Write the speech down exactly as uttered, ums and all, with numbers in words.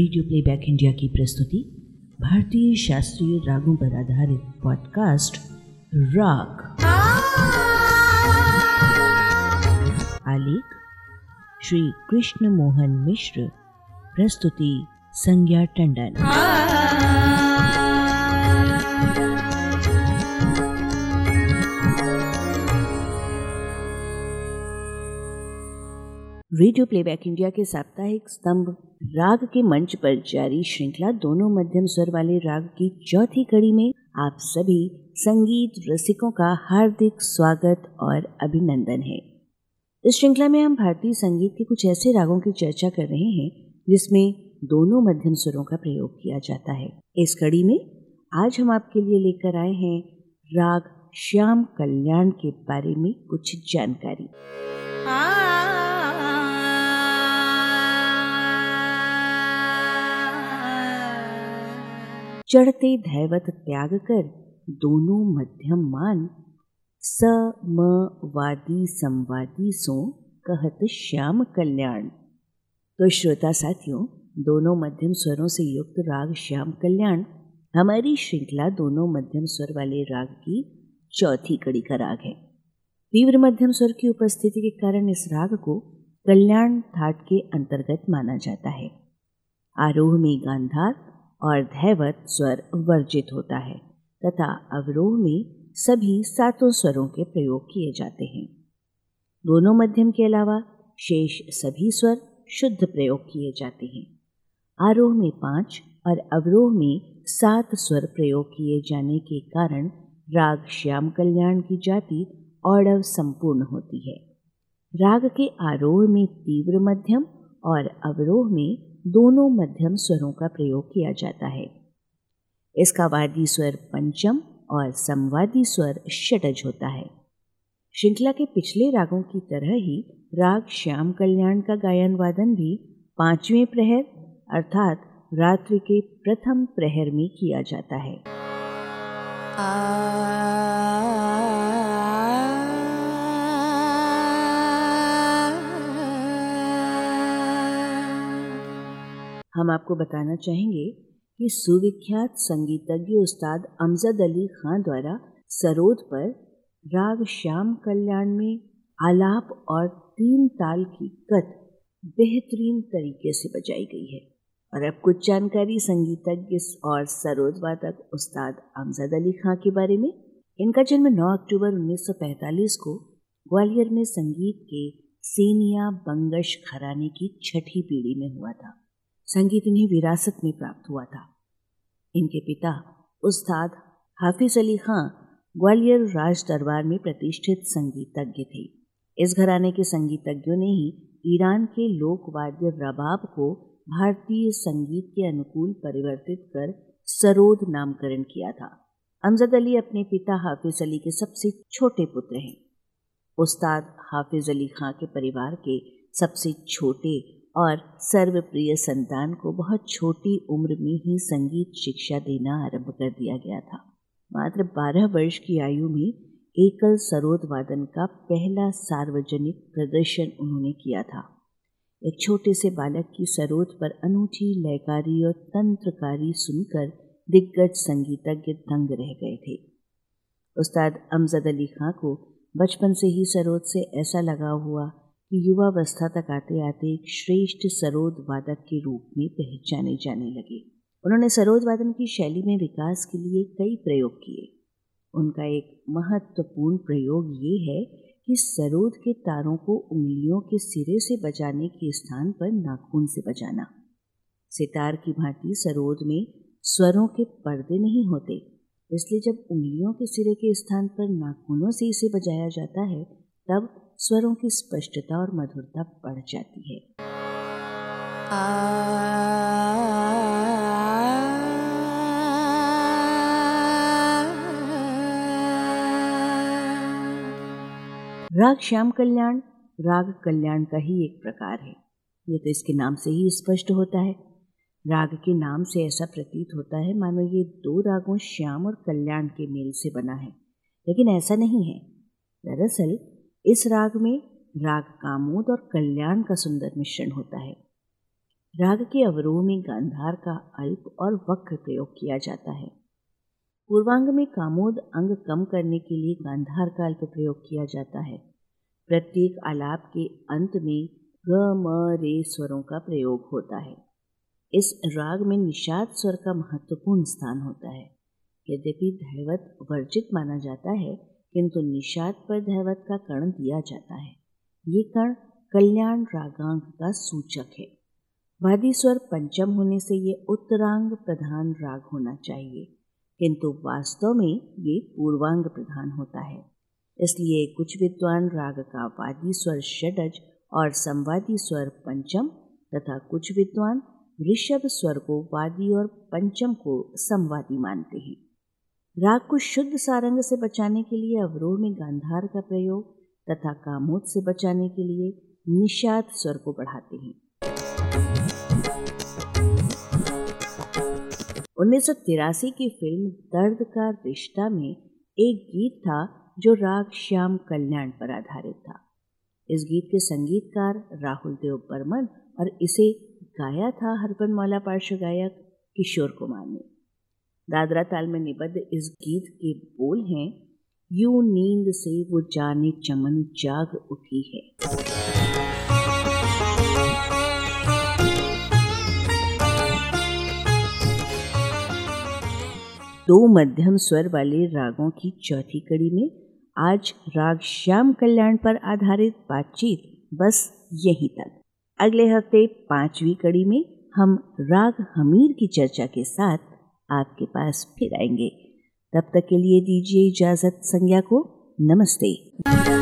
Radio playback India की प्रस्तुति भारतीय शास्त्रीय रागों पर आधारित पॉडकास्ट राग आलेख श्री कृष्ण मोहन मिश्र, प्रस्तुति संज्ञा टंडन। रेडियो प्लेबैक इंडिया के साप्ताहिक स्तंभ राग के मंच पर जारी श्रृंखला दोनों मध्यम स्वर वाले राग की चौथी कड़ी में आप सभी संगीत रसिकों का हार्दिक स्वागत और अभिनंदन है। इस श्रृंखला में हम भारतीय संगीत के कुछ ऐसे रागों की चर्चा कर रहे हैं जिसमें दोनों मध्यम स्वरों का प्रयोग किया जाता है। इस कड़ी में आज हम आपके लिए लेकर आए हैं राग श्याम कल्याण के बारे में कुछ जानकारी। चढ़ते धैवत त्याग कर दोनों मध्यम मान, स म वादी संवादी सो कहत श्याम कल्याण। तो श्रोता साथियों, दोनों मध्यम स्वरों से युक्त राग श्याम कल्याण हमारी श्रृंखला दोनों मध्यम स्वर वाले राग की चौथी कड़ी का राग है। तीव्र मध्यम स्वर की उपस्थिति के कारण इस राग को कल्याण थाट के अंतर्गत माना जाता है। आरोह में गांधार और धैवत स्वर वर्जित होता है तथा अवरोह में सभी सातों स्वरों के प्रयोग किए जाते हैं। दोनों मध्यम के अलावा शेष सभी स्वर शुद्ध प्रयोग किए जाते हैं। आरोह में पांच और अवरोह में सात स्वर प्रयोग किए जाने के कारण राग श्याम कल्याण की जाति औडव संपूर्ण होती है। राग के आरोह में तीव्र मध्यम और अवरोह में दोनों मध्यम स्वरों का प्रयोग किया जाता है। इसका वादी स्वर पंचम और संवादी स्वर षटज होता है। श्रृंखला के पिछले रागों की तरह ही राग श्याम कल्याण का गायन वादन भी पांचवें प्रहर अर्थात रात्रि के प्रथम प्रहर में किया जाता है। हम आपको बताना चाहेंगे कि सुविख्यात संगीतज्ञ उस्ताद अमजद अली खान द्वारा सरोद पर राग श्याम कल्याण में आलाप और तीन ताल की कथ बेहतरीन तरीके से बजाई गई है। और अब कुछ जानकारी संगीतज्ञ और सरोद वादक उस्ताद अमजद अली खान के बारे में। इनका जन्म नौ अक्टूबर उन्नीस सौ पैंतालीस को ग्वालियर में संगीत के सेनिया बंगश घराने की छठी पीढ़ी में हुआ था। संगीत इन्हें विरासत में प्राप्त हुआ था। इनके पिता उस्ताद हाफिज अली खां ग्वालियर राज दरबार में प्रतिष्ठित संगीतज्ञ थे। इस घराने के संगीतज्ञों ने ही ईरान के लोकवाद्य रबाब को भारतीय संगीत के अनुकूल परिवर्तित कर सरोद नामकरण किया था। अमजद अली अपने पिता हाफिज अली के सबसे छोटे पुत्र हैं। उस्ताद हाफिज अली खां के परिवार के सबसे छोटे और सर्वप्रिय संतान को बहुत छोटी उम्र में ही संगीत शिक्षा देना आरंभ कर दिया गया था। मात्र बारह वर्ष की आयु में एकल सरोद वादन का पहला सार्वजनिक प्रदर्शन उन्होंने किया था। एक छोटे से बालक की सरोद पर अनूठी लयकारी और तंत्रकारी सुनकर दिग्गज संगीतज्ञ दंग रह गए थे। उस्ताद अमजद अली खां को बचपन से ही सरोद से ऐसा लगाव हुआ कि युवावस्था तक आते आते एक श्रेष्ठ सरोद वादक के रूप में पहचाने जाने लगे। उन्होंने सरोद वादन की शैली में विकास के लिए कई प्रयोग किए। उनका एक महत्वपूर्ण प्रयोग ये है कि सरोद के तारों को उंगलियों के सिरे से बजाने के स्थान पर नाखून से बजाना। सितार की भांति सरोद में स्वरों के पर्दे नहीं होते, इसलिए जब उंगलियों के सिरे के स्थान पर नाखूनों से इसे बजाया जाता है तब स्वरों की स्पष्टता और मधुरता बढ़ जाती है। राग श्याम कल्याण राग कल्याण का ही एक प्रकार है। ये तो इसके नाम से ही स्पष्ट होता है। राग के नाम से ऐसा प्रतीत होता है मानो ये दो रागों श्याम और कल्याण के मेल से बना है, लेकिन ऐसा नहीं है। दरअसल इस राग में राग कामोद और कल्याण का सुंदर मिश्रण होता है। राग के अवरोह में गांधार का अल्प और वक्र प्रयोग किया जाता है। पूर्वांग में कामोद अंग कम करने के लिए गांधार का अल्प प्रयोग किया जाता है। प्रत्येक आलाप के अंत में ग म रे स्वरों का प्रयोग होता है। इस राग में निषाद स्वर का महत्वपूर्ण स्थान होता है। यद्यपि धैवत वर्जित माना जाता है, किंतु निषाद पर धैवत का कर्ण दिया जाता है। ये कर्ण कल्याण रागांग का सूचक है। वादी स्वर पंचम होने से ये उत्तरांग प्रधान राग होना चाहिए, किंतु वास्तव में ये पूर्वांग प्रधान होता है। इसलिए कुछ विद्वान राग का वादी स्वर षडज और संवादी स्वर पंचम तथा कुछ विद्वान ऋषभ स्वर को वादी और पंचम को संवादी मानते हैं। राग को शुद्ध सारंग से बचाने के लिए अवरोह में गांधार का प्रयोग तथा कामोद से बचाने के लिए निषाद स्वर को बढ़ाते हैं। उन्नीस सौ तिरासी की फिल्म दर्द का रिश्ता में एक गीत था जो राग श्याम कल्याण पर आधारित था। इस गीत के संगीतकार राहुल देव बर्मन और इसे गाया था हरफनमौला पार्श्व गायक किशोर कुमार ने। दादरा ताल में निबद्ध इस गीत के बोल हैं, यूं नींद से वो जाने चमन जाग उठी है। दो मध्यम स्वर वाले रागों की चौथी कड़ी में आज राग श्याम कल्याण पर आधारित बातचीत बस यहीं तक। अगले हफ्ते पांचवी कड़ी में हम राग हमीर की चर्चा के साथ आपके पास फिर आएंगे। तब तक के लिए दीजिए इजाजत संज्ञा को। नमस्ते।